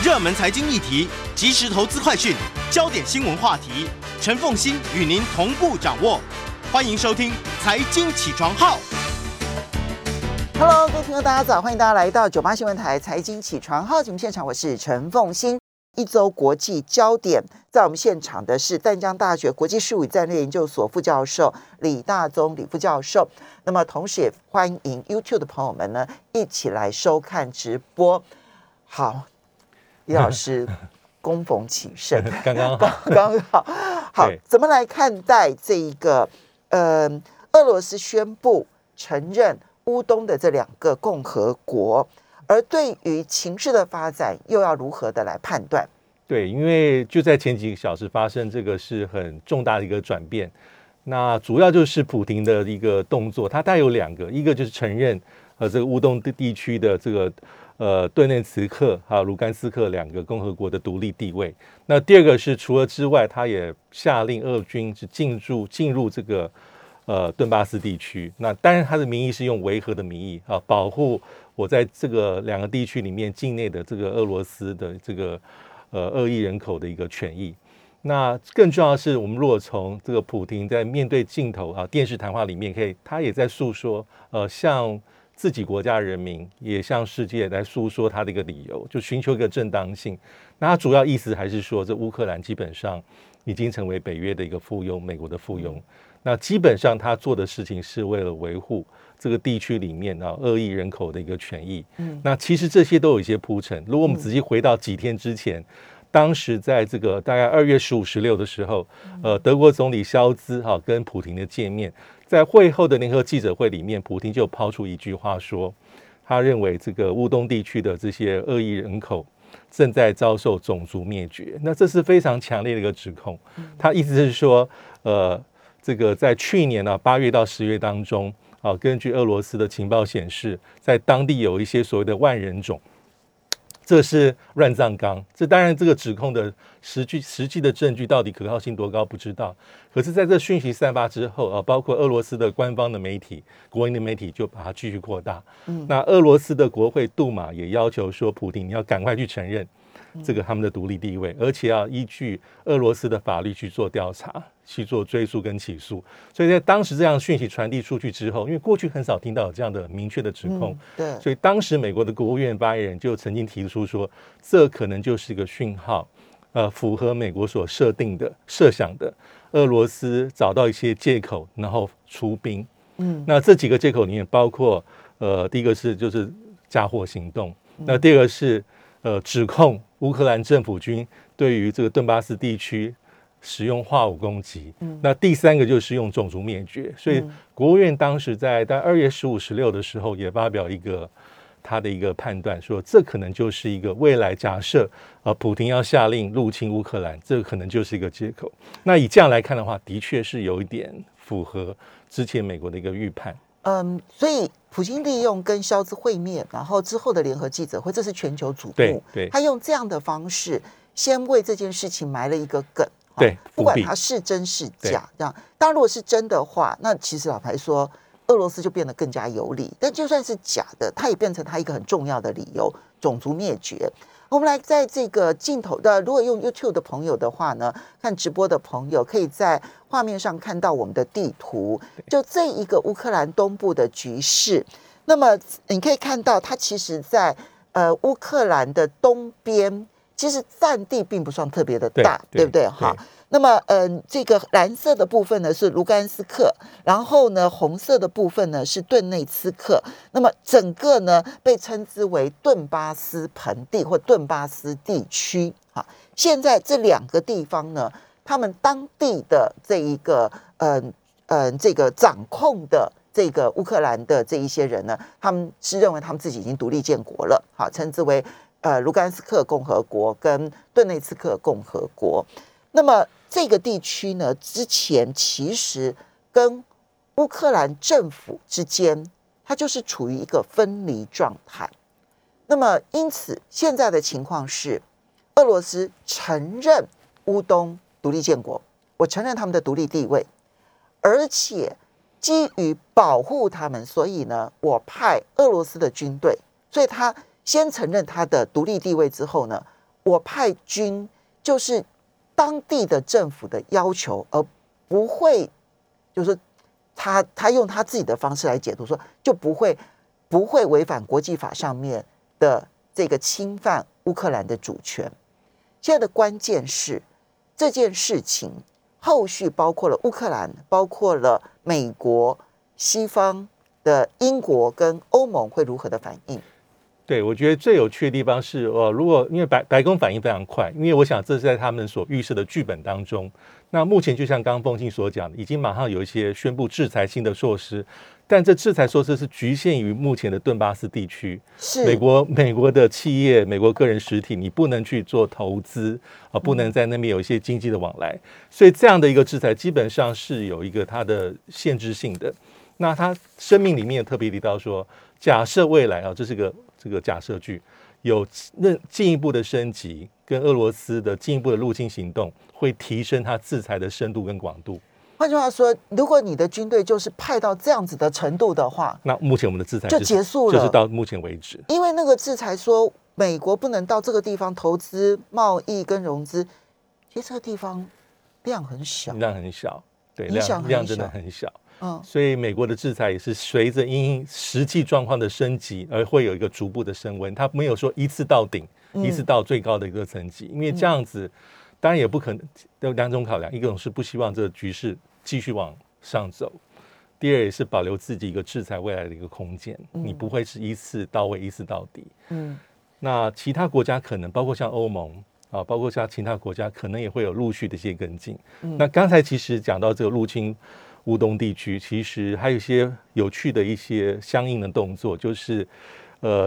热门财经议题、即时投资快讯、焦点新闻话题，陈凤馨与您同步掌握。欢迎收听《财经起床号》。Hello， 各位听众大家早，欢迎大家来到98新闻台《财经起床号》节目现场，我是陈凤馨。一周国际焦点，在我们现场的是淡江大学国际事务与战略研究所副教授李大宗李副教授。那么，同时也欢迎 YouTube 的朋友们呢，一起来收看直播。好，李老师恭逢其盛，刚刚好。好，怎么来看待这一个？俄罗斯宣布承认乌东的这两个共和国。而对于情势的发展，又要如何的来判断？对，因为就在前几个小时发生这个是很重大的一个转变。那主要就是普丁的一个动作，它带有两个，一个就是承认这个乌东地区的这个顿涅茨克还有卢甘斯克两个共和国的独立地位。那第二个是除了之外，他也下令俄军是进入这个顿巴斯地区。那当然，他的名义是用维和的名义啊，保护。我在这个两个地区里面境内的这个俄罗斯的这个2亿人口的一个权益。那更重要的是，我们如果从这个普丁在面对镜头啊电视谈话里面，他也在诉说向自己国家人民也向世界来诉说他的一个理由，就寻求一个正当性。那他主要意思还是说，这乌克兰基本上已经成为北约的一个附庸，美国的附庸。那基本上他做的事情是为了维护这个地区里面啊2亿人口的一个权益。那其实这些都有一些铺陈。如果我们仔细回到几天之前，当时在这个大概2月15、16的时候，德国总理肖兹跟普丁的见面，在会后的联合记者会里面，普丁就抛出一句话说，他认为这个乌东地区的这些2亿人口正在遭受种族灭绝。那这是非常强烈的一个指控。他意思是说，这个在去年啊8月到10月当中。根据俄罗斯的情报显示，在当地有一些所谓的万人种，这是乱葬岗。这当然，这个指控的实际的证据到底可靠性多高不知道。可是，在这讯息散发之后啊，包括俄罗斯的官方的媒体、国营的媒体就把它继续扩大。那俄罗斯的国会杜马也要求说，普丁你要赶快去承认这个他们的独立地位，而且要依据俄罗斯的法律去做调查。去做追诉跟起诉，所以在当时这样讯息传递出去之后，因为过去很少听到有这样的明确的指控，对，所以当时美国的国务院发言人就曾经提出说，这可能就是一个讯号，符合美国所设定的、设想的，俄罗斯找到一些借口，然后出兵。那这几个借口里面包括，第一个是就是嫁祸行动，那第二个是指控乌克兰政府军对于这个顿巴斯地区。使用化武攻击，那第三个就是用种族灭绝。所以国务院当时在2月15、16的时候也发表一个他的一个判断，说这可能就是一个未来假设，普丁要下令入侵乌克兰，这可能就是一个借口。那以这样来看的话，的确是有一点符合之前美国的一个预判。所以普京利用跟肖兹会面，然后之后的联合记者会，这是全球瞩目。对，他用这样的方式先为这件事情埋了一个梗。对，不管它是真是假，这样。当然，如果是真的话，那其实老牌说俄罗斯就变得更加有理。但就算是假的，它也变成它一个很重要的理由——种族灭绝。我们来在这个镜头的，如果用 YouTube 的朋友的话呢，看直播的朋友可以在画面上看到我们的地图，就这一个乌克兰东部的局势。那么你可以看到，它其实在乌克兰的东边。其实占地并不算特别的大， 对不对？好，那么这个蓝色的部分呢是卢甘斯克，然后呢红色的部分呢是顿内茨克，那么整个呢被称之为顿巴斯盆地或顿巴斯地区。好，现在这两个地方呢，他们当地的这一个这个掌控的。这个乌克兰的这一些人呢，他们是认为他们自己已经独立建国了，好，称之为卢甘斯克共和国跟顿内茨克共和国。那么这个地区呢，之前其实跟乌克兰政府之间，它就是处于一个分离状态。那么因此，现在的情况是，俄罗斯承认乌东独立建国，我承认他们的独立地位，而且。基于保护他们，所以呢，我派俄罗斯的军队，所以他先承认他的独立地位之后呢，我派军就是当地的政府的要求，而不会就是他用他自己的方式来解读说就不会违反国际法上面的这个侵犯乌克兰的主权。现在的关键是这件事情后续包括了乌克兰，包括了美国、西方的英国跟欧盟会如何的反应。对，我觉得最有趣的地方是，如果因为白宫反应非常快，因为我想这是在他们所预设的剧本当中。那目前就像刚刚凤庆所讲的，已经马上有一些宣布制裁性的措施，但这制裁措施是局限于目前的顿巴斯地区，是美国的企业、美国个人实体，你不能去做投资啊，不能在那边有一些经济的往来，所以这样的一个制裁基本上是有一个它的限制性的。那他声明里面特别提到说，假设未来啊，这是个假设句，有进一步的升级跟俄罗斯的进一步的入侵行动，会提升它制裁的深度跟广度。换句话说，如果你的军队就是派到这样子的程度的话，那目前我们的制裁就结束了，就是到目前为止。因为那个制裁说美国不能到这个地方投资、贸易跟融资，其实这个地方量很小，对，量真的很小。所以美国的制裁也是随着因实际状况的升级而会有一个逐步的升温，它没有说一次到顶，一次到最高的一个层级，因为这样子当然也不可能。有两种考量，一种是不希望这个局势继续往上走，第二也是保留自己一个制裁未来的一个空间，你不会是一次到位一次到底。那其他国家可能包括像欧盟啊，包括像其他国家可能也会有陆续的一些跟进。那刚才其实讲到这个入侵乌东地区，其实还有一些有趣的一些相应的动作，就是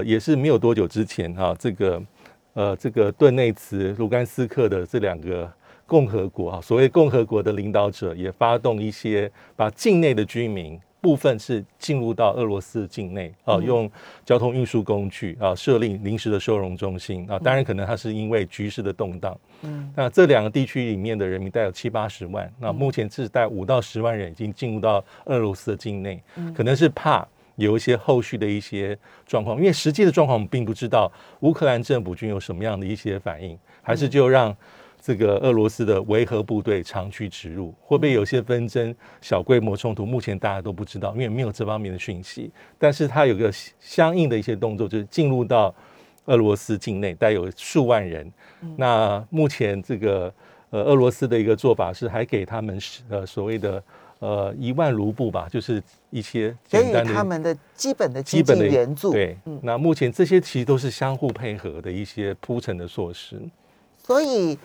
也是没有多久之前啊，这个顿内茨、卢甘斯克的这两个共和国啊，所谓共和国的领导者也发动一些把境内的居民部分是进入到俄罗斯境内啊，用交通运输工具啊设立临时的收容中心啊，当然可能它是因为局势的动荡，那这两个地区里面的人民大概有70-80万，那目前是大概5到10万人已经进入到俄罗斯的境内，可能是怕有一些后续的一些状况，因为实际的状况我们并不知道乌克兰政府军有什么样的一些反应，还是就让这个俄罗斯的维和部队长驱直入，会不会有些纷争、小规模冲突？目前大家都不知道，因为没有这方面的讯息。但是它有个相应的一些动作，就是进入到俄罗斯境内，大概有数万人。那目前这个俄罗斯的一个做法是，还给他们所谓的1万卢布吧，就是一些简单的他们的基本的经济援助。对，那目前这些其实都是相互配合的一些铺陈的措施，所以。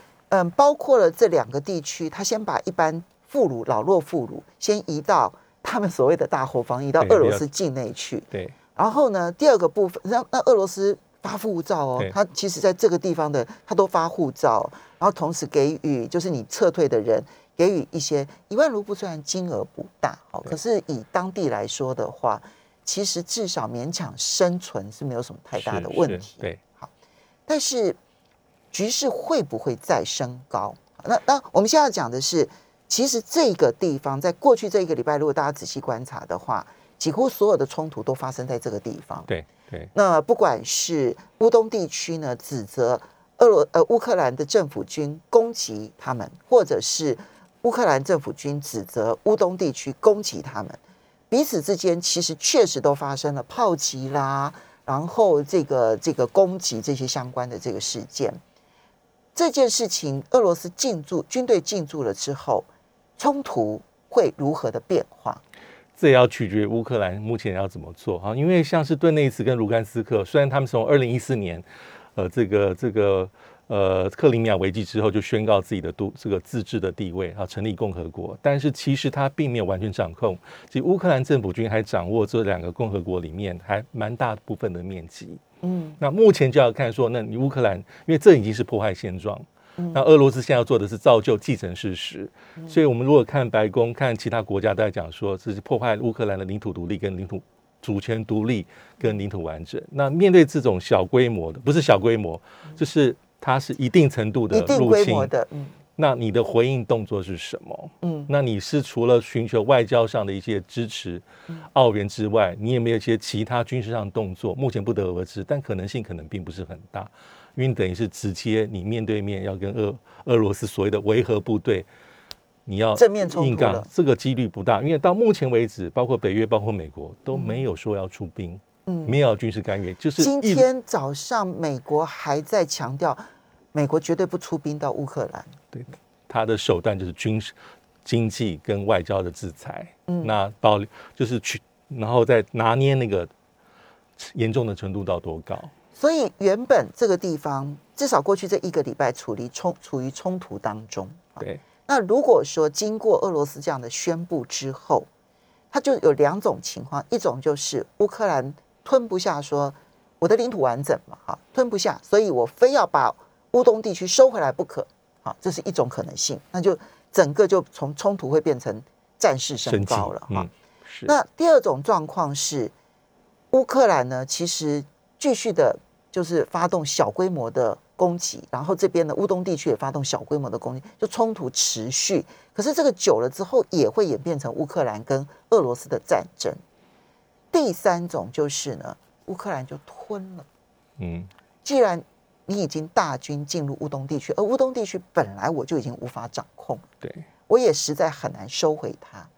包括了这两个地区，他先把一般妇孺、老弱妇孺先移到他们所谓的大后方，移到俄罗斯境内去。对。然后呢，第二个部分，那俄罗斯发护照哦，他其实在这个地方的他都发护照，然后同时给予就是你撤退的人给予一些1万卢布，虽然金额不大哦，可是以当地来说的话，其实至少勉强生存是没有什么太大的问题。对。好，但是。局势会不会再升高？那我们现在要讲的是，其实这个地方在过去这一个礼拜，如果大家仔细观察的话，几乎所有的冲突都发生在这个地方。对。那不管是乌东地区呢，指责乌克兰的政府军攻击他们，或者是乌克兰政府军指责乌东地区攻击他们，彼此之间其实确实都发生了炮击啦，然后这个攻击这些相关的这个事件。这件事情，俄罗斯军队进驻了之后，冲突会如何的变化？这也要取决于乌克兰目前要怎么做啊！因为像是顿内茨跟卢甘斯克，虽然他们从2014年，克里米亚危机之后就宣告自己的这个自治的地位啊，成立共和国，但是其实它并没有完全掌控，其实乌克兰政府军还掌握这两个共和国里面还蛮大部分的面积。那目前就要看说，那你乌克兰，因为这已经是破坏现状，那俄罗斯现在要做的是造就既成事实，所以我们如果看白宫、看其他国家都在讲说，这是破坏乌克兰的领土独立跟领土主权独立跟领土完整。那面对这种小规模的，不是小规模，就是它是一定程度的入侵的，那你的回应动作是什么？那你是除了寻求外交上的一些支持，澳元之外，你也没有一些其他军事上的动作，目前不得而知，但可能性可能并不是很大，因为等于是直接你面对面要跟俄罗斯所谓的维和部队，你要正面冲突了，这个几率不大，因为到目前为止，包括北约、包括美国都没有说要出兵，没有军事干预。就是今天早上，美国还在强调，美国绝对不出兵到乌克兰。对，他的手段就是军事、经济跟外交的制裁。那保就是去，然后再拿捏那个严重的程度到多高。所以原本这个地方至少过去这一个礼拜处于冲突当中。对，那如果说经过俄罗斯这样的宣布之后，它就有两种情况，一种就是乌克兰吞不下，说我的领土完整嘛，吞不下，所以我非要把乌东地区收回来不可，这是一种可能性，那就整个就从冲突会变成战事升高了。那第二种状况是乌克兰呢，其实继续的就是发动小规模的攻击，然后这边的乌东地区也发动小规模的攻击，就冲突持续。可是这个久了之后，也会演变成乌克兰跟俄罗斯的战争。第三种就是呢，乌克兰就吞了。既然你已经大军进入乌东地区，而乌东地区本来我就已经无法掌控，对，我也实在很难收回它。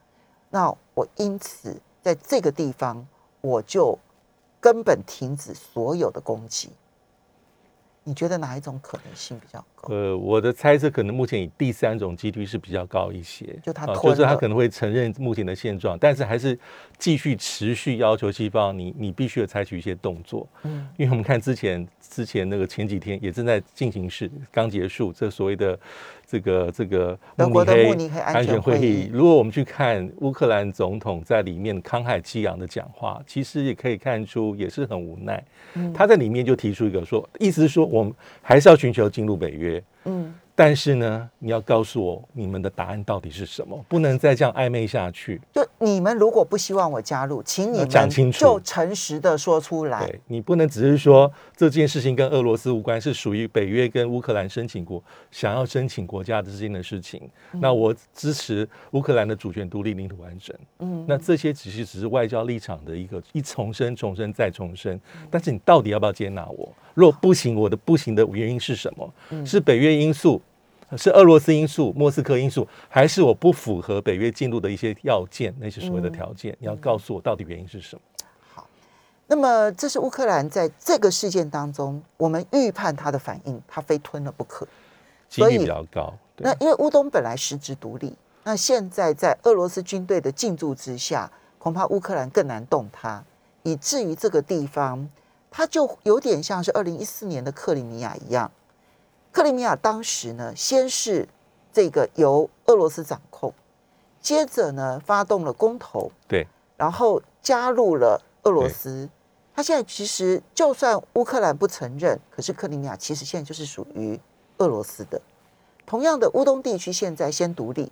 那我因此在这个地方，我就根本停止所有的攻击。你觉得哪一种可能性比较高？我的猜测可能目前以第三种几率是比较高一些，就他吞了，就是他可能会承认目前的现状，但是还是继续持续要求西方，你必须采取一些动作。因为我们看之前那个前几天也正在进行式，刚结束这所谓的这个德国的慕尼黑安全会议。如果我们去看乌克兰总统在里面慷慨激昂的讲话，其实也可以看出也是很无奈。他在里面就提出一个说，意思是说我们还是要寻求进入北约，但是呢，你要告诉我你们的答案到底是什么，不能再这样暧昧下去。就你们如果不希望我加入，请你们就诚实的说出来。对，你不能只是说这件事情跟俄罗斯无关，是属于北约跟乌克兰申请国想要申请国家之间的事情。那我支持乌克兰的主权独立、领土完整。那这些只是外交立场的一重申，但是你到底要不要接纳我？若不行，我的不行的原因是什么？是北约因素，是俄罗斯因素、莫斯科因素，还是我不符合北约进入的一些要件，那些所谓的条件？你要告诉我到底原因是什么？好，那么这是乌克兰在这个事件当中，我们预判它的反应，它非吞了不可，几率比较高。那因为乌东本来实质独立，那现在在俄罗斯军队的进驻之下，恐怕乌克兰更难动它，以至于这个地方，它就有点像是2014年的克里米亚一样。克里米亚当时呢，先是这个由俄罗斯掌控，接着呢发动了公投，对，然后加入了俄罗斯。它现在其实就算乌克兰不承认，可是克里米亚其实现在就是属于俄罗斯的。同样的，乌东地区现在先独立，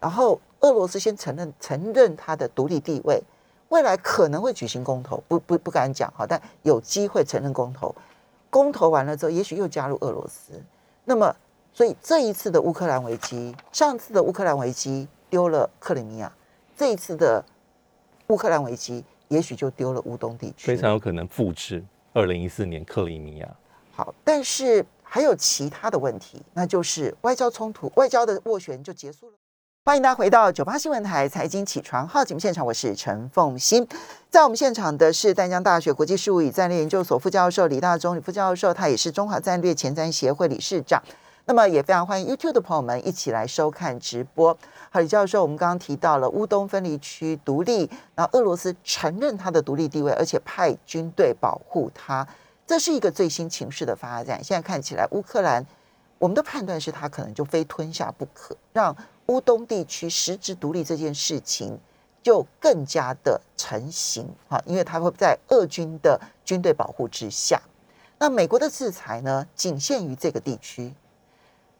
然后俄罗斯先承认它的独立地位。未来可能会举行公投，不敢讲哈，但有机会承认公投。公投完了之后，也许又加入俄罗斯。那么，所以这一次的乌克兰危机，上次的乌克兰危机丢了克里米亚，这一次的乌克兰危机也许就丢了乌东地区，非常有可能复制2014年克里米亚。好，但是还有其他的问题，那就是外交冲突，外交的斡旋就结束了。欢迎大家回到98新闻台财经起床号节目现场，我是陈凤馨。在我们现场的是淡江大学国际事务与战略研究所副教授李大中李副教授，他也是中华战略前瞻协会理事长。那么也非常欢迎 YouTube 的朋友们一起来收看直播。好，李教授，我们刚刚提到了乌东分离区独立，然后俄罗斯承认他的独立地位，而且派军队保护他，这是一个最新情势的发展。现在看起来，乌克兰我们的判断是他可能就非吞下不可，让乌东地区实质独立这件事情就更加的成型，因为它会在俄军的军队保护之下。那美国的制裁呢，仅限于这个地区。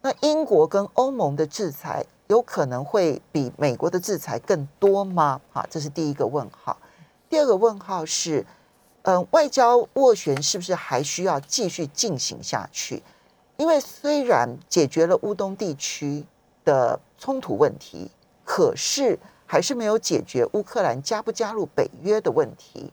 那英国跟欧盟的制裁有可能会比美国的制裁更多吗？这是第一个问号。第二个问号是，外交斡旋是不是还需要继续进行下去？因为虽然解决了乌东地区的冲突问题，可是还是没有解决乌克兰加不加入北约的问题，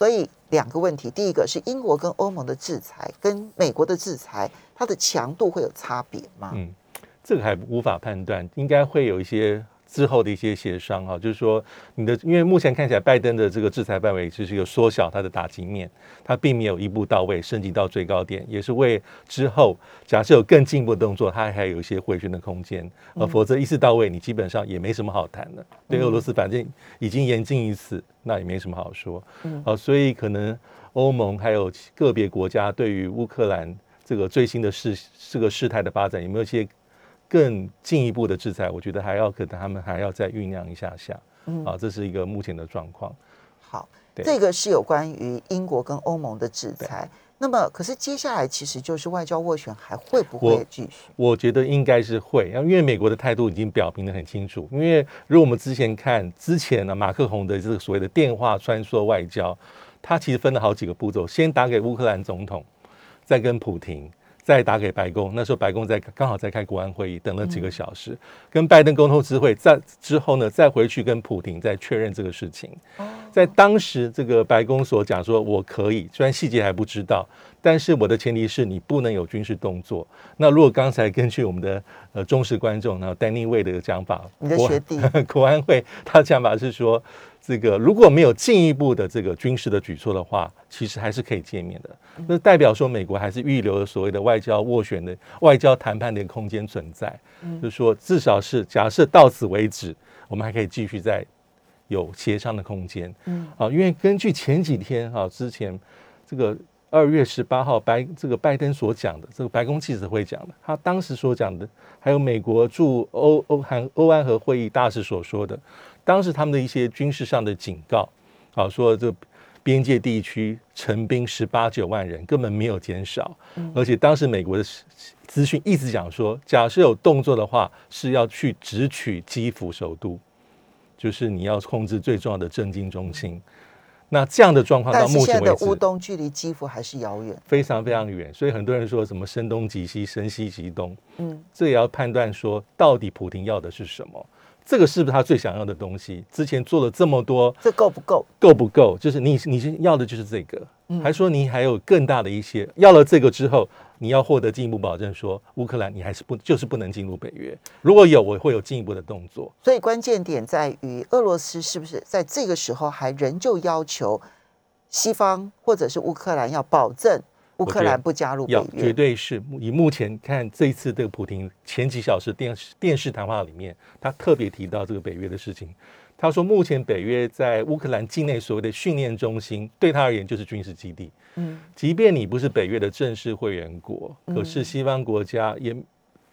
所以两个问题，第一个是英国跟欧盟的制裁跟美国的制裁，它的强度会有差别吗？嗯，这个还无法判断，应该会有一些之后的一些协商啊，就是说你的，因为目前看起来拜登的这个制裁范围就是一个缩小它的打击面，它并没有一步到位升级到最高点，也是为之后假设有更进一步的动作，它还有一些回旋的空间，否则一次到位你基本上也没什么好谈的，对俄罗斯反正已经严禁一次，那也没什么好说啊，所以可能欧盟还有个别国家对于乌克兰这个最新的事态的发展有没有一些更进一步的制裁，我觉得还要可能他们还要再酝酿一下下，啊，这是一个目前的状况。好，这个是有关于英国跟欧盟的制裁。那么，可是接下来其实就是外交斡旋还会不会继续？我觉得应该是会，因为美国的态度已经表明得很清楚。因为如果我们之前看之前呢，马克宏的这个所谓的电话穿梭外交，他其实分了好几个步骤，先打给乌克兰总统，再跟普廷。再打给白宫，那时候白宫刚好在开国安会议，等了几个小时，跟拜登沟通之会之后呢，再回去跟普廷再确认这个事情。在当时这个白宫所讲说，我可以，虽然细节还不知道，但是我的前提是你不能有军事动作。那如果刚才根据我们的忠实观众，然后丹尼卫的讲法，你的学弟国安会他的讲法是说，这个如果没有进一步的这个军事的举措的话，其实还是可以见面的。那代表说美国还是预留了所谓的外交斡旋的外交谈判的空间存在，就是说至少是假设到此为止，我们还可以继续再有协商的空间。因为根据前几天之前这个2月18号拜登所讲的，这个白宫记者会讲的，他当时所讲的，还有美国驻欧安和会议大使所说的，当时他们的一些军事上的警告，说这边界地区成兵18、19万人根本没有减少，而且当时美国的资讯一直讲说，假设有动作的话，是要去直取基辅首都，就是你要控制最重要的政经中心。那这样的状况到目前为止，但是现在的乌东距离基辅还是遥远，非常非常远，所以很多人说什么声东击西，声西击东，这也要判断说到底普丁要的是什么，这个是不是他最想要的东西？之前做了这么多，这够不够？够不够？就是你要的就是这个，还说你还有更大的一些，要了这个之后，你要获得进一步保证说，乌克兰你还是不能进入北约。如果有，我会有进一步的动作。所以关键点在于俄罗斯是不是在这个时候还仍旧要求西方或者是乌克兰要保证乌克兰不加入北约？绝对是。以目前看这一次的普廷前几小时电视谈话里面，他特别提到这个北约的事情。他说目前北约在乌克兰境内所谓的训练中心，对他而言就是军事基地。即便你不是北约的正式会员国，可是西方国家也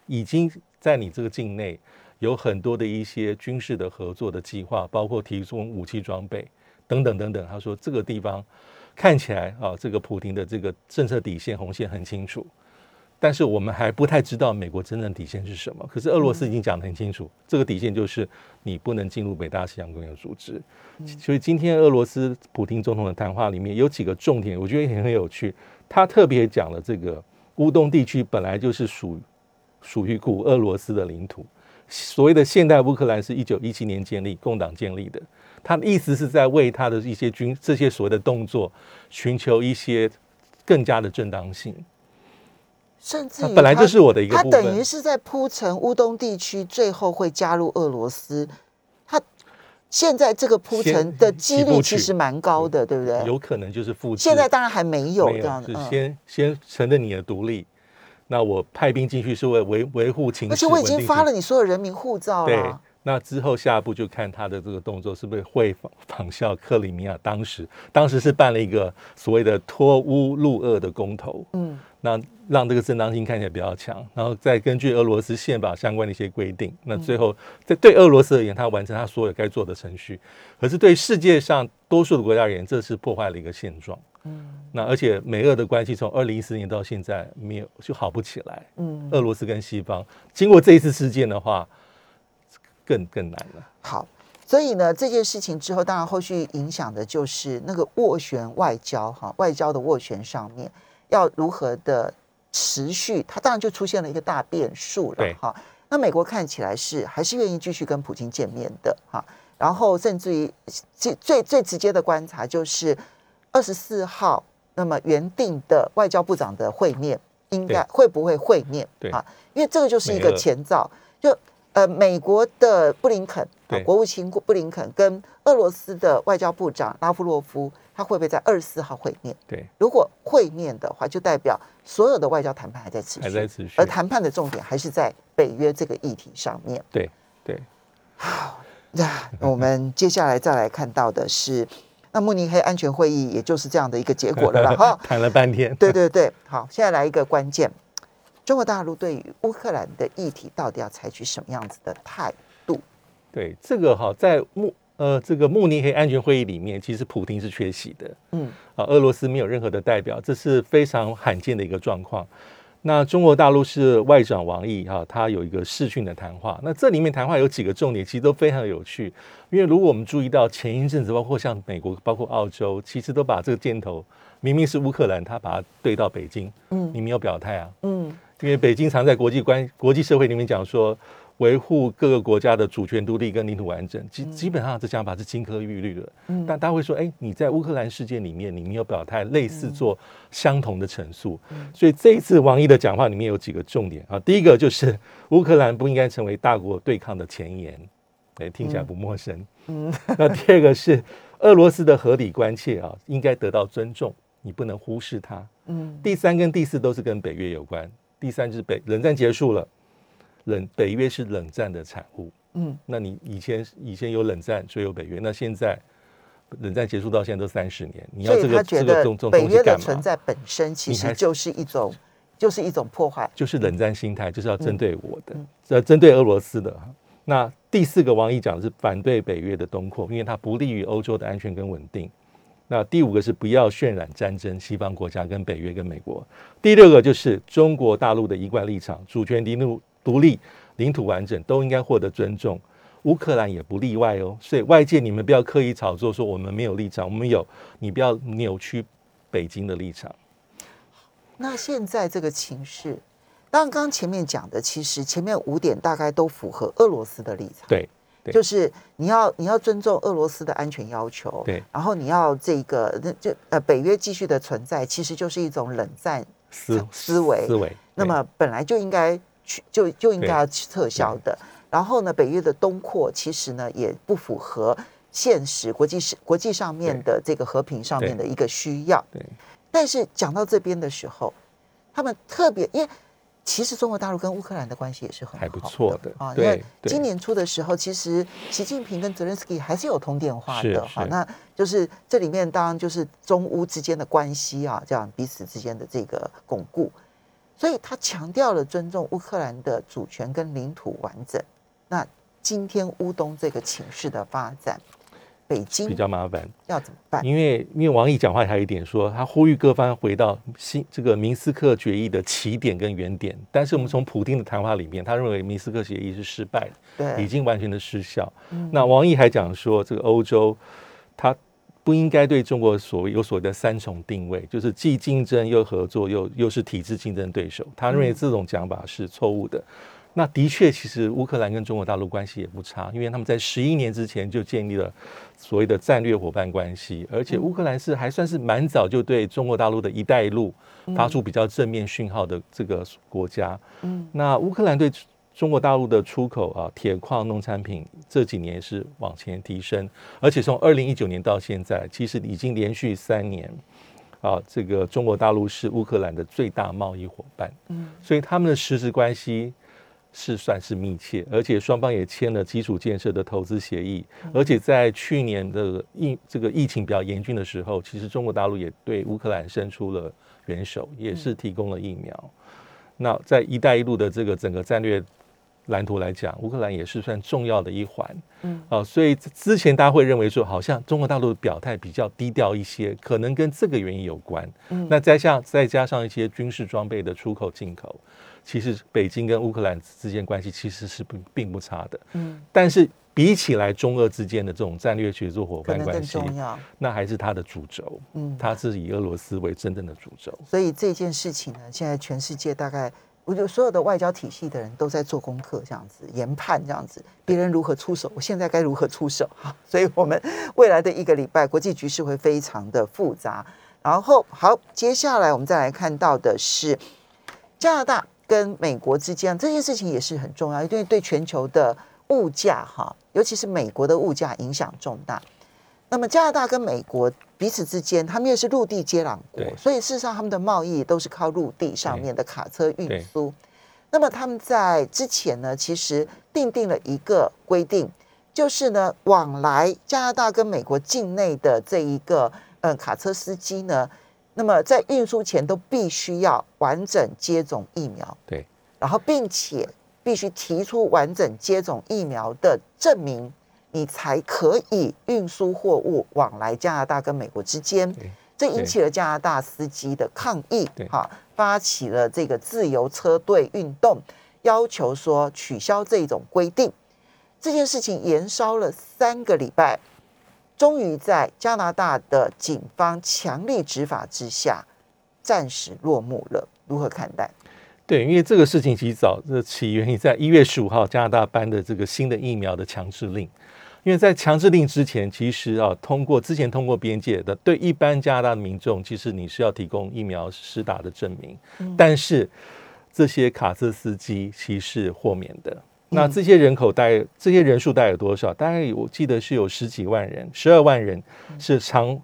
已经在你这个境内有很多的一些军事的合作的计划，包括提供武器装备等等等等。他说这个地方看起来这个普丁的这个政策底线红线很清楚，但是我们还不太知道美国真正底线是什么。可是俄罗斯已经讲得很清楚，这个底线就是你不能进入北大西洋公约组织。所以今天俄罗斯普丁总统的谈话里面有几个重点，我觉得也很有趣。他特别讲了这个乌东地区本来就是属于古俄罗斯的领土，所谓的现代乌克兰是1917年建立，共党建立的。他的意思是在为他的一些这些所谓的动作寻求一些更加的正当性，甚至于本来就是我的一个部分。他等于是在铺陈乌东地区最后会加入俄罗斯。他现在这个铺陈的几率其实蛮高的，对不对？有可能就是复制。现在当然还没有这样的，先承认你的独立。那我派兵进去是为维护情势，而且我已经发了你所有人民护照了。对。那之后下一步就看他的这个动作是不是会仿效克里米亚，当时是办了一个所谓的脱乌入俄的公投，那让这个正当性看起来比较强，然后再根据俄罗斯宪法相关的一些规定，那最后对俄罗斯而言，他完成他所有该做的程序。可是对世界上多数的国家而言，这是破坏了一个现状。那而且美俄的关系从2014年到现在没有就好不起来。俄罗斯跟西方经过这一次事件的话，更难了。好，所以呢，这件事情之后，当然后续影响的就是那个斡旋外交外交的斡旋上面要如何的持续，它当然就出现了一个大变数了哈。那美国看起来是还是愿意继续跟普京见面的哈，然后甚至于最直接的观察就是24号那么原定的外交部长的会面，应该会不会会面？对啊，因为这个就是一个前兆。就美国的布林肯，国务卿布林肯跟俄罗斯的外交部长拉夫洛夫，他会不会在24号会面？对，如果会面的话，就代表所有的外交谈判还在持续，而谈判的重点还是在北约这个议题上面。对对，好。我们接下来再来看到的是，那慕尼黑安全会议也就是这样的一个结果了啦，谈了半天。对对对，好，现在来一个关键，中国大陆对于乌克兰的议题到底要采取什么样子的态度？对这个哈，在慕尼黑安全会议里面，其实普丁是缺席的，俄罗斯没有任何的代表，这是非常罕见的一个状况。那中国大陆是外长王毅哈，他有一个视讯的谈话。那这里面谈话有几个重点，其实都非常有趣。因为如果我们注意到前一阵子，包括像美国、包括澳洲，其实都把这个箭头明明是乌克兰，他把它对到北京，你没有表态啊，因为北京常在国际社会里面讲说，维护各个国家的主权独立跟领土完整，基本上这想法是金科玉律的。但大家会说，哎，你在乌克兰事件里面，你没有表态，类似做相同的陈述。所以这一次王毅的讲话里面有几个重点啊，第一个就是乌克兰不应该成为大国对抗的前沿，听起来不陌生。那第二个是俄罗斯的合理关切啊，应该得到尊重，你不能忽视它。第三跟第四都是跟北约有关。第三就是冷战结束了。北约是冷战的产物，那你以前有冷战，所以有北约。那现在冷战结束到现在都30年，你要这个这个北约的存在本身其实就是一种破坏，就是冷战心态，就是要针对我的，针对俄罗斯的。那第四个王毅讲的是反对北约的东扩，因为它不利于欧洲的安全跟稳定。那第五个是不要渲染战争，西方国家跟北约跟美国。第六个就是中国大陆的一贯立场，主权独立、领土完整都应该获得尊重，乌克兰也不例外哦。所以外界你们不要刻意炒作说我们没有立场，我们有，你不要扭曲北京的立场。那现在这个情势，当然刚刚前面讲的，其实前面5点大概都符合俄罗斯的立场。对。就是你要尊重俄罗斯的安全要求，对，然后你要这个北约继续的存在，其实就是一种冷战思维，那么本来就应该要撤销的。然后呢，北约的东扩其实呢也不符合现实国际上面的这个和平上面的一个需要。对，但是讲到这边的时候，他们特别因为。其实中国大陆跟乌克兰的关系也是很好的，还不错的啊。因为今年初的时候，其实习近平跟泽连斯基还是有通电话的哈。那就是这里面当然就是中乌之间的关系啊，这样彼此之间的这个巩固。所以他强调了尊重乌克兰的主权跟领土完整。那今天乌东这个情势的发展，北京比较麻烦，要怎么办？因为王毅讲话还有一点说，他呼吁各方回到这个明斯克决议的起点跟原点。但是我们从普丁的谈话里面，他认为明斯克协议是失败的，已经完全的失效。那王毅还讲说，这个欧洲他不应该对中国所谓的3重定位，就是既竞争又合作又是体制竞争对手。他认为这种讲法是错误的。那的确，其实乌克兰跟中国大陆关系也不差，因为他们在11年之前就建立了所谓的战略伙伴关系，而且乌克兰是还算是蛮早就对中国大陆的一带一路发出比较正面讯号的这个国家。那乌克兰对中国大陆的出口啊，铁矿、农产品这几年是往前提升，而且从2019年到现在，其实已经连续3年。啊，这个中国大陆是乌克兰的最大贸易伙伴，所以他们的实质关系。是算是密切，而且双方也签了基础建设的投资协议，而且在去年的疫情比较严峻的时候，其实中国大陆也对乌克兰伸出了援手，也是提供了疫苗。那在一带一路的这个整个战略蓝图来讲，乌克兰也是算重要的一环。所以之前大家会认为说，好像中国大陆的表态比较低调一些，可能跟这个原因有关。那再加上一些军事装备的出口进口。其实北京跟乌克兰之间关系其实是并不差的，但是比起来中俄之间的这种战略协作伙伴关系，那还是它的主轴，它是以俄罗斯为真正的主轴。所以这件事情呢，现在全世界大概我觉得所有的外交体系的人都在做功课，这样子研判，这样子别人如何出手，我现在该如何出手。所以我们未来的一个礼拜国际局势会非常的复杂。然后好，接下来我们再来看到的是加拿大跟美国之间，这件事情也是很重要，因为对全球的物价哈，尤其是美国的物价影响重大。那么加拿大跟美国彼此之间，他们也是陆地接壤国，所以事实上他们的贸易都是靠陆地上面的卡车运输。那么他们在之前呢，其实定了一个规定，就是呢，往来加拿大跟美国境内的这一个卡车司机呢，那么在运输前都必须要完整接种疫苗，对，然后并且必须提出完整接种疫苗的证明，你才可以运输货物往来加拿大跟美国之间。这引起了加拿大司机的抗议，发起了这个自由车队运动，要求说取消这种规定。这件事情延烧了3个礼拜，终于在加拿大的警方强力执法之下暂时落幕了。如何看待？对，因为这个事情其实早起源于在1月15号加拿大颁的这个新的疫苗的强制令。因为在强制令之前，其实通过边界的对一般加拿大的民众，其实你是要提供疫苗施打的证明，但是这些卡车司机其实是豁免的。那这些人口大概这些人数大概有多少？大概我记得是有10几万人，12万人是常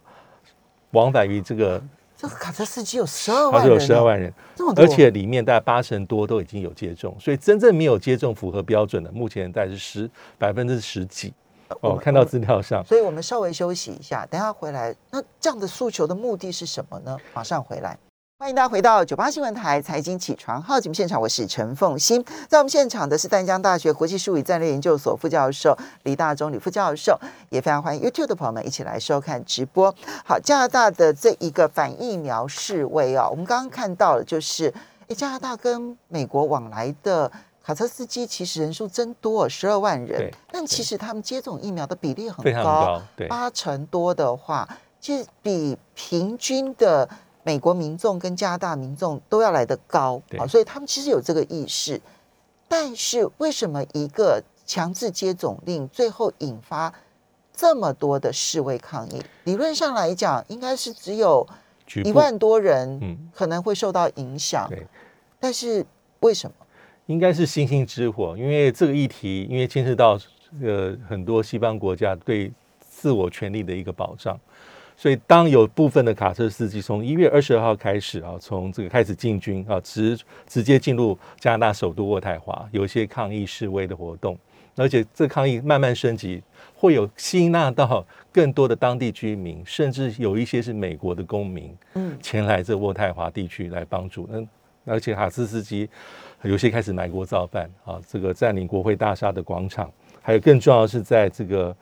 往返于这个。这个卡车司机有12万人，有12万人，而且里面大概80%多都已经有接种，所以真正没有接种符合标准的，目前大概是10%几。哦，看到资料上。所以我们稍微休息一下，等一下回来。那这样的诉求的目的是什么呢？马上回来。欢迎大家回到98新闻台财经起床号节目现场，我是陈凤馨。在我们现场的是淡江大学国际事务与战略研究所副教授李大中李副教授，也非常欢迎 YouTube 的朋友们一起来收看直播。好，加拿大的这一个反疫苗示威哦，我们刚刚看到了，就是加拿大跟美国往来的卡车司机其实人数增多，12万人，但其实他们接种疫苗的比例很高，80%多的话，其实比平均的美国民众跟加拿大民众都要来得高，所以他们其实有这个意识。但是为什么一个强制接种令最后引发这么多的示威抗议？理论上来讲，应该是只有1万多人可能会受到影响，但是为什么？应该是星星之火，因为这个议题，因为牵涉到很多西方国家对自我权利的一个保障。所以当有部分的卡车司机从1月22号开始啊，从这个开始进军啊，直接进入加拿大首都渥太华，有一些抗议示威的活动，而且这抗议慢慢升级，会有吸纳到更多的当地居民，甚至有一些是美国的公民前来这渥太华地区来帮助。而且卡车司机有些开始买国造饭啊，这个占领国会大厦的广场，还有更重要的是在这个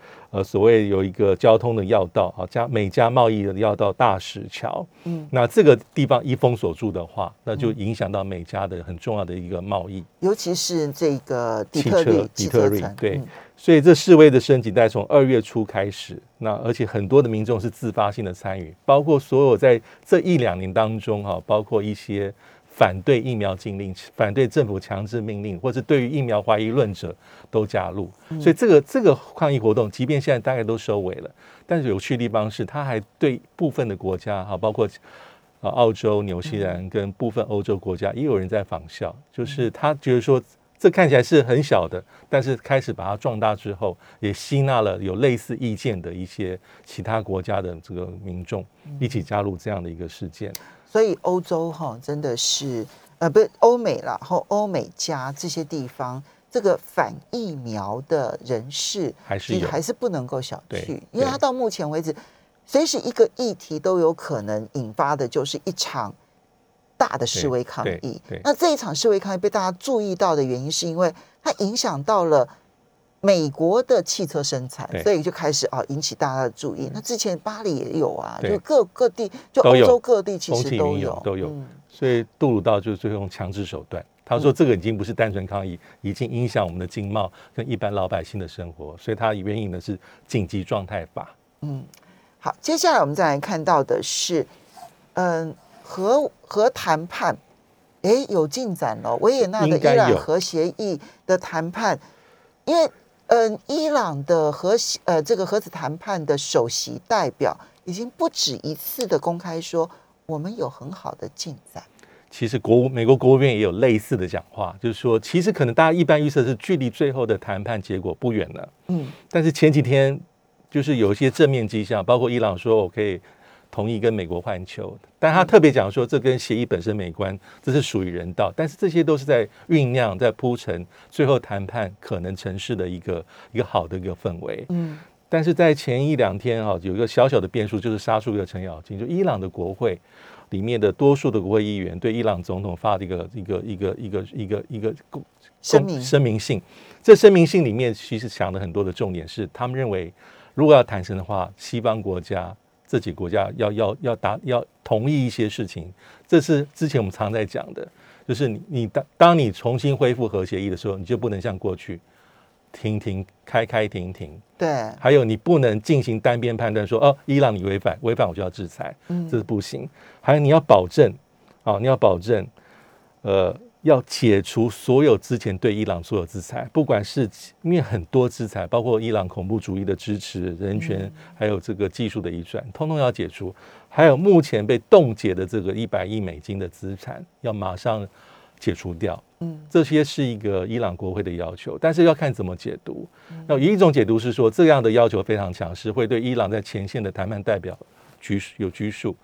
所谓有一个交通的要道啊，美加贸易的要道大石桥，那这个地方一封锁住的话，那就影响到美加的很重要的一个贸易，尤其是这个底特律，对，所以这示威的升级大概从2月初开始，那而且很多的民众是自发性的参与，包括所有在这1-2年当中啊，包括一些反对疫苗禁令、反对政府强制命令，或是对于疫苗怀疑论者都加入，所以这个抗议活动，即便现在大概都收尾了，但是有趣的地方是，它还对部分的国家，包括澳洲、纽西兰跟部分欧洲国家，也有人在仿效，就是他觉得说，这看起来是很小的，但是开始把它壮大之后，也吸纳了有类似意见的一些其他国家的这个民众，一起加入这样的一个事件。所以欧洲真的是欧美啦，欧美加这些地方，这个反疫苗的人士还是不能够小觑，因为他到目前为止，随时一个议题都有可能引发的就是一场大的示威抗议。那这一场示威抗议被大家注意到的原因，是因为它影响到了美国的汽车生产，所以就开始引起大家的注意。那之前巴黎也有啊，就各地，就欧洲各地其实都有。所以杜鲁道就是用强制手段，他说这个已经不是单纯抗议，已经影响我们的经贸跟一般老百姓的生活，所以他援引的是紧急状态法。好，接下来我们再来看到的是，和谈判哎，有进展了。维也纳的伊朗核协议的谈判，因为伊朗的这个核子谈判的首席代表已经不止一次的公开说，我们有很好的进展。其实美国国务院也有类似的讲话，就是说，其实可能大家一般预测是距离最后的谈判结果不远了。嗯，但是前几天就是有一些正面迹象，包括伊朗说我可以同意跟美国换球，但他特别讲说这跟协议本身没关，这是属于人道。但是这些都是在酝酿、在铺陈，最后谈判可能城市的一个好的一个氛围。嗯，但是在前一两天啊，有一个小小的变数，就是杀出一个程咬金，就伊朗的国会。里面的多数的国会议员对伊朗总统发的一个声明信，这声明信里面其实讲的很多的重点是，他们认为如果要谈成的话，西方国家自己国家要同意一些事情，这是之前我们常在讲的，就是你当你重新恢复核协议的时候，你就不能像过去开停，对，还有你不能进行单边判断说，哦，伊朗你违反我就要制裁，这是不行。还有你要保证，要解除所有之前对伊朗所有制裁，不管是因为很多制裁，包括伊朗恐怖主义的支持、人权，还有这个技术的移转，通通要解除。还有目前被冻结的这个100亿美金的资产，要马上解除掉。这些是一个伊朗国会的要求，但是要看怎么解读。有一种解读是说，这样的要求非常强势，会对伊朗在前线的谈判代表有拘束。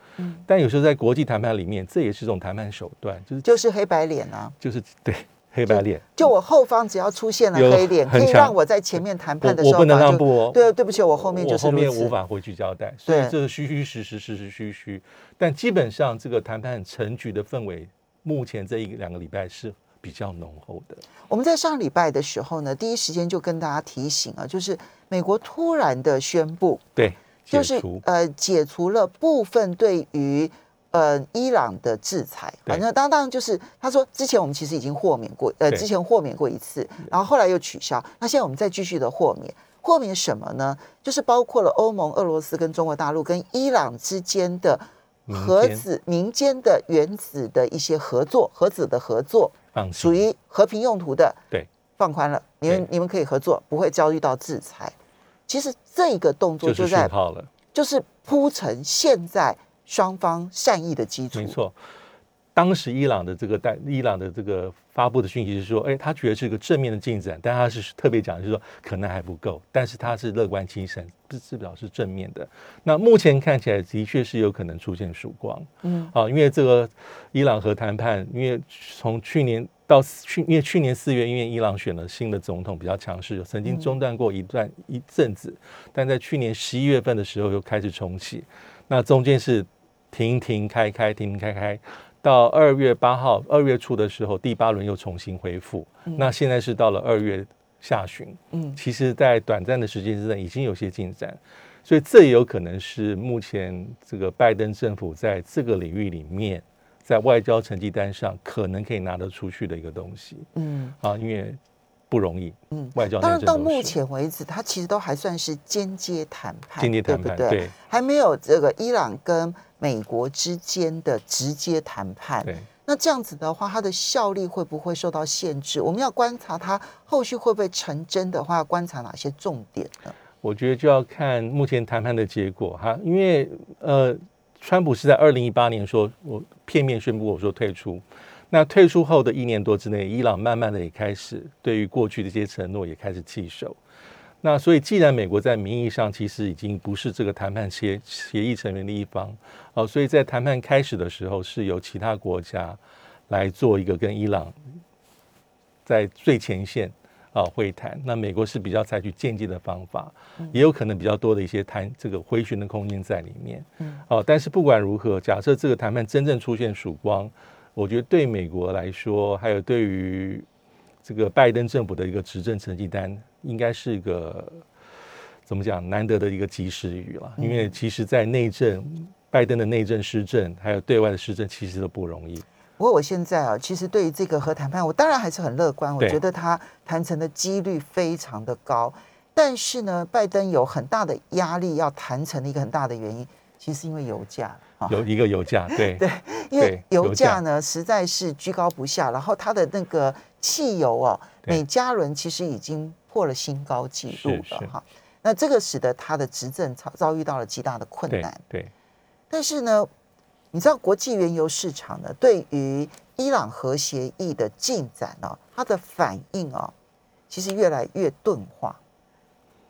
但有时候在国际谈判里面，这也是一种谈判手段，就是黑白脸啊，就是对黑白脸，就我后方只要出现了黑脸，可以让我在前面谈判的时候我不能让步哦。对，对不起，我后面就是如此，我后面无法回去交代，所以这是虚虚实实。但基本上这个谈判成局的氛围。目前这两个礼拜是比较浓厚的。我们在上礼拜的时候呢，第一时间就跟大家提醒啊，就是美国突然的宣布，对，就是解除了部分对于伊朗的制裁。反正当然就是他说之前我们其实已经之前豁免过一次，然后后来又取消，那现在我们再继续的豁免。豁免什么呢？就是包括了欧盟、俄罗斯跟中国大陆跟伊朗之间的。民间的原子的一些合作，核子的合作属于和平用途的，对，放宽了，你们可以合作，不会遭遇到制裁。其实这个动作就是讯号了，就是铺成现在双方善意的基础。没错，当时伊朗的这个发布的讯息是说，哎，他觉得是一个正面的进展，但他是特别讲就是说可能还不够，但是他是乐观其成。是表示正面的，那目前看起来的确是有可能出现曙光。因为这个伊朗核谈判，因为从去年到去年4月，因为伊朗选了新的总统比较强势，曾经中断过一阵子，但在去年11月份的时候又开始重启。那中间是停停开开，到2月8号2月初的时候，第8轮又重新恢复。那现在是到了2月下旬，其实在短暂的时间之内已经有些进展，所以这也有可能是目前这个拜登政府在这个领域里面，在外交成绩单上可能可以拿得出去的一个东西。因为不容易，外交当然到目前为止，它其实都还算是间接谈判，对不对？还没有这个伊朗跟美国之间的直接谈判。对。那这样子的话，它的效力会不会受到限制？我们要观察它后续会不会成真的话，要观察哪些重点呢？我觉得就要看目前谈判的结果哈，因为川普是在2018年说，我片面宣布我说退出。那退出后的1年多之内，伊朗慢慢的也开始对于过去的这些承诺也开始弃守。那所以，既然美国在名义上其实已经不是这个谈判协议成员的一方，所以在谈判开始的时候是由其他国家来做一个跟伊朗在最前线会谈。那美国是比较采取间接的方法，也有可能比较多的一些这个回旋的空间在里面。但是不管如何，假设这个谈判真正出现曙光，我觉得对美国来说，还有对于这个拜登政府的一个执政成绩单。应该是一个怎么讲难得的一个及时雨了，因为其实在内政，拜登的内政施政还有对外的施政其实都不容易。不过我现在其实对于这个核谈判我当然还是很乐观，我觉得他谈成的几率非常的高，但是呢拜登有很大的压力要谈成的一个很大的原因其实是因为油价，有一个油价，对对，因为油价呢实在是居高不下，然后它的那个汽油哦，每加仑其实已经破了新高纪录了哈。那这个使得他的执政遭遇到了极大的困难。对，但是呢，你知道国际原油市场呢，对于伊朗核协议的进展哦，它的反应哦，其实越来越钝化。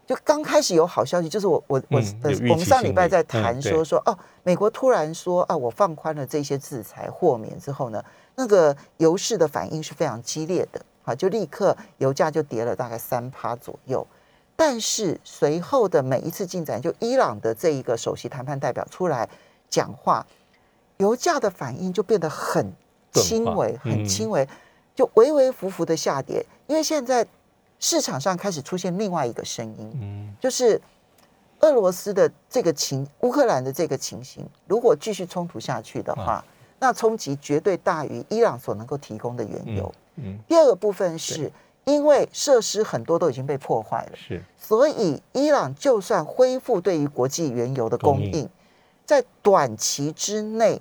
就刚开始有好消息，就是我们上礼拜在谈说哦，美国突然说啊，我放宽了这些制裁豁免之后呢，那个油市的反应是非常激烈的，好，就立刻油价就跌了大概3%左右。但是随后的每一次进展，就伊朗的这一个首席谈判代表出来讲话，油价的反应就变得很轻微，很轻微，就微微浮浮的下跌，因为现在市场上开始出现另外一个声音，就是俄罗斯的这个乌克兰的这个情形，如果继续冲突下去的话，那冲击绝对大于伊朗所能够提供的原油。第二个部分是因为设施很多都已经被破坏了，是，所以伊朗就算恢复对于国际原油的供应，在短期之内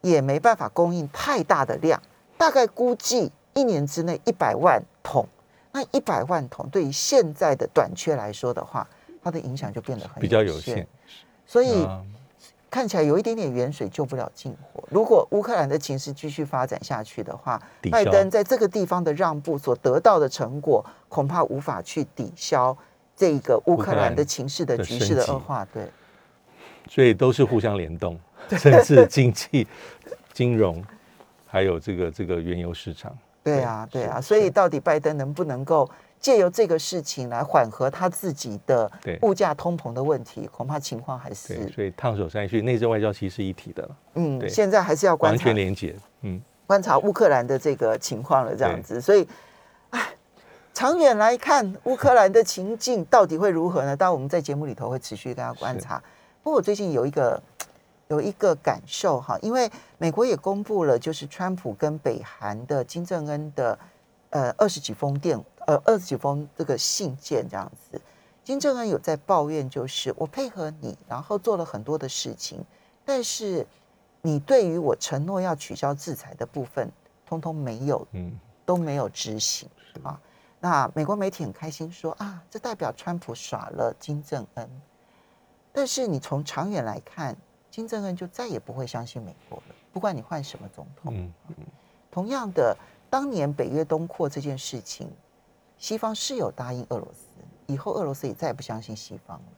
也没办法供应太大的量，大概估计一年之内100万桶。那100万桶对于现在的短缺来说的话，它的影响就变得很比较有限，所以看起来有一点点远水救不了近火。如果乌克兰的情势继续发展下去的话，拜登在这个地方的让步所得到的成果，恐怕无法去抵消这个乌克兰的情势的局势的恶化。对，所以都是互相联动，甚至经济、金融，还有这个原油市场。对啊，对啊，所以到底拜登能不能够借由这个事情来缓和他自己的物价通膨的问题，恐怕情况还是对，所以烫手山芋，内政外交其实是一体的了。嗯，现在还是要观察完全连结，观察乌克兰的这个情况了，这样子。所以，长远来看，乌克兰的情境到底会如何呢？当然，我们在节目里头会持续跟他观察。不过，我最近有一个感受哈，因为美国也公布了，就是川普跟北韩的金正恩的20几封这个信件这样子。金正恩有在抱怨，就是我配合你，然后做了很多的事情，但是你对于我承诺要取消制裁的部分，通通没有，都没有执行啊。那美国媒体很开心说啊，这代表川普耍了金正恩，但是你从长远来看，金正恩就再也不会相信美国了，不管你换什么总统。同样的，当年北约东扩这件事情，西方是有答应俄罗斯，以后俄罗斯也再也不相信西方了。